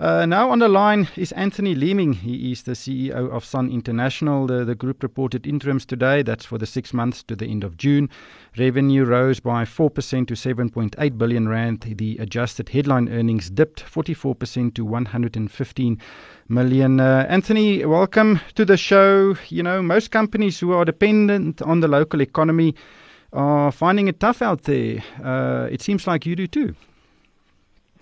Now on the line is Anthony Leeming. He is the CEO of Sun International. The group reported interims today. That's for the 6 months to the end of June. Revenue rose by 4% to 7.8 billion rand. The adjusted headline earnings dipped 44% to 115 million. Anthony, welcome to the show. You know, most companies who are dependent on the local economy are finding it tough out there. It seems like you do too.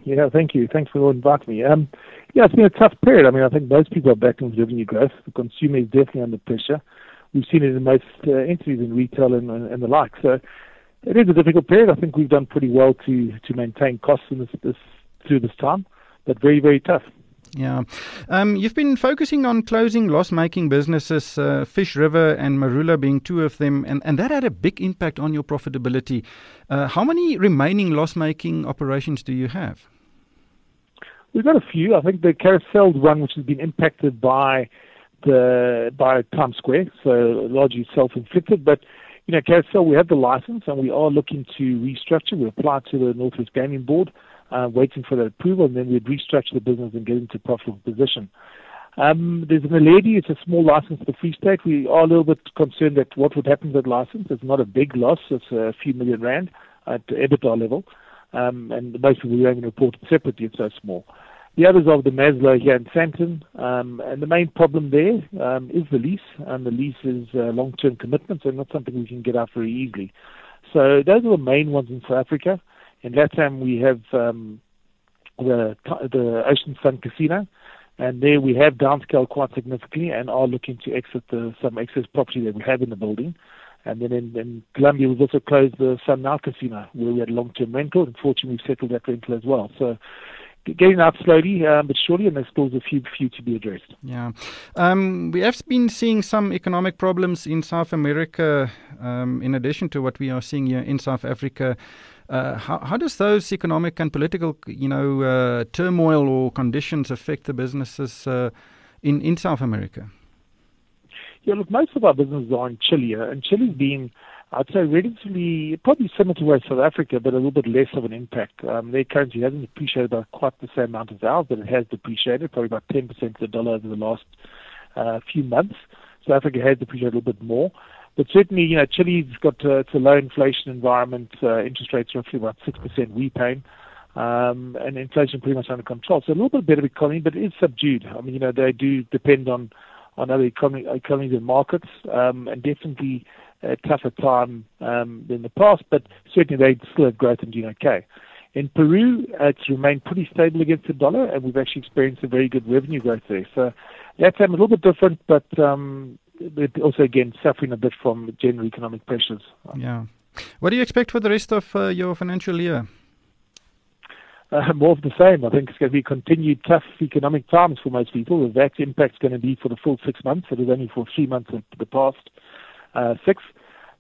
Yeah, thank you. Thanks for inviting me. Yeah, it's been a tough period. I mean, I think most people are battling with revenue growth. The consumer is definitely under pressure. We've seen it in most entities in retail and the like. So it is a difficult period. I think we've done pretty well to maintain costs in this through this time, but very, very tough. Yeah. You've been focusing on closing loss-making businesses, Fish River and Marula being two of them, and that had a big impact on your profitability. How many remaining loss-making operations do you have? We've got a few. I think the Carousel one, which has been impacted by Times Square, so largely self-inflicted. But, you know, Carousel, we have the license, and we are looking to restructure. We applied to the Northwest Gaming Board, waiting for that approval, and then we'd restructure the business and get into a profitable position. There's an ALERDI. It's a small license for the Free State. We are a little bit concerned that what would happen to that license. It's not a big loss. It's a few million rand at the EBITDA level. And basically, we only report it separately. It's so small. The others are the Mesler here in Sandton. And the main problem there is the lease. And the lease is long-term commitments, so not something we can get out very easily. So those are the main ones in South Africa. In Latam, we have the Ocean Sun Casino, and there we have downscaled quite significantly and are looking to exit some excess property that we have in the building. And then in Columbia, we've also closed the Sun Now Casino, where we had long-term rental. Unfortunately, we've settled that rental as well. So getting out slowly but surely, and there's still a few to be addressed. Yeah. We have been seeing some economic problems in South America in addition to what we are seeing here in South Africa. How does those economic and political, turmoil or conditions affect the businesses in South America? Yeah, look, most of our businesses are in Chile, and Chile's been, I'd say, relatively probably similar to South Africa, but a little bit less of an impact. Their currency hasn't depreciated by quite the same amount as ours, but it has depreciated probably about 10% of the dollar over the last few months. South Africa has depreciated a little bit more. But certainly, you know, Chile's got it's a low inflation environment. Interest rates roughly about 6% we pay, and inflation pretty much under control. So a little bit better economy, but it is subdued. I mean, you know, they do depend on other economies and markets, and definitely a tougher time than the past. But certainly, they still have growth and doing okay. In Peru, it's remained pretty stable against the dollar, and we've actually experienced a very good revenue growth there. So that's a little bit different, but but also, again, suffering a bit from general economic pressures. Yeah. What do you expect for the rest of your financial year? More of the same. I think it's going to be continued tough economic times for most people. The VAT impact is going to be for the full 6 months. It was only for 3 months of the past 6.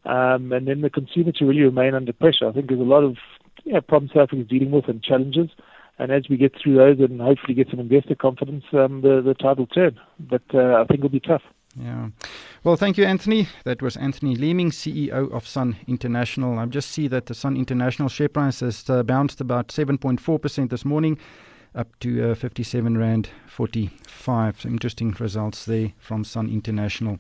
And then the consumer to really remain under pressure. I think there's a lot of problems South Africa is dealing with and challenges. And as we get through those and hopefully get some investor confidence, the tide will turn. But I think it'll be tough. Yeah. Well, thank you, Anthony. That was Anthony Leeming, CEO of Sun International. I just see that the Sun International share price has bounced about 7.4% this morning, up to 57 Rand 45. Interesting results there from Sun International.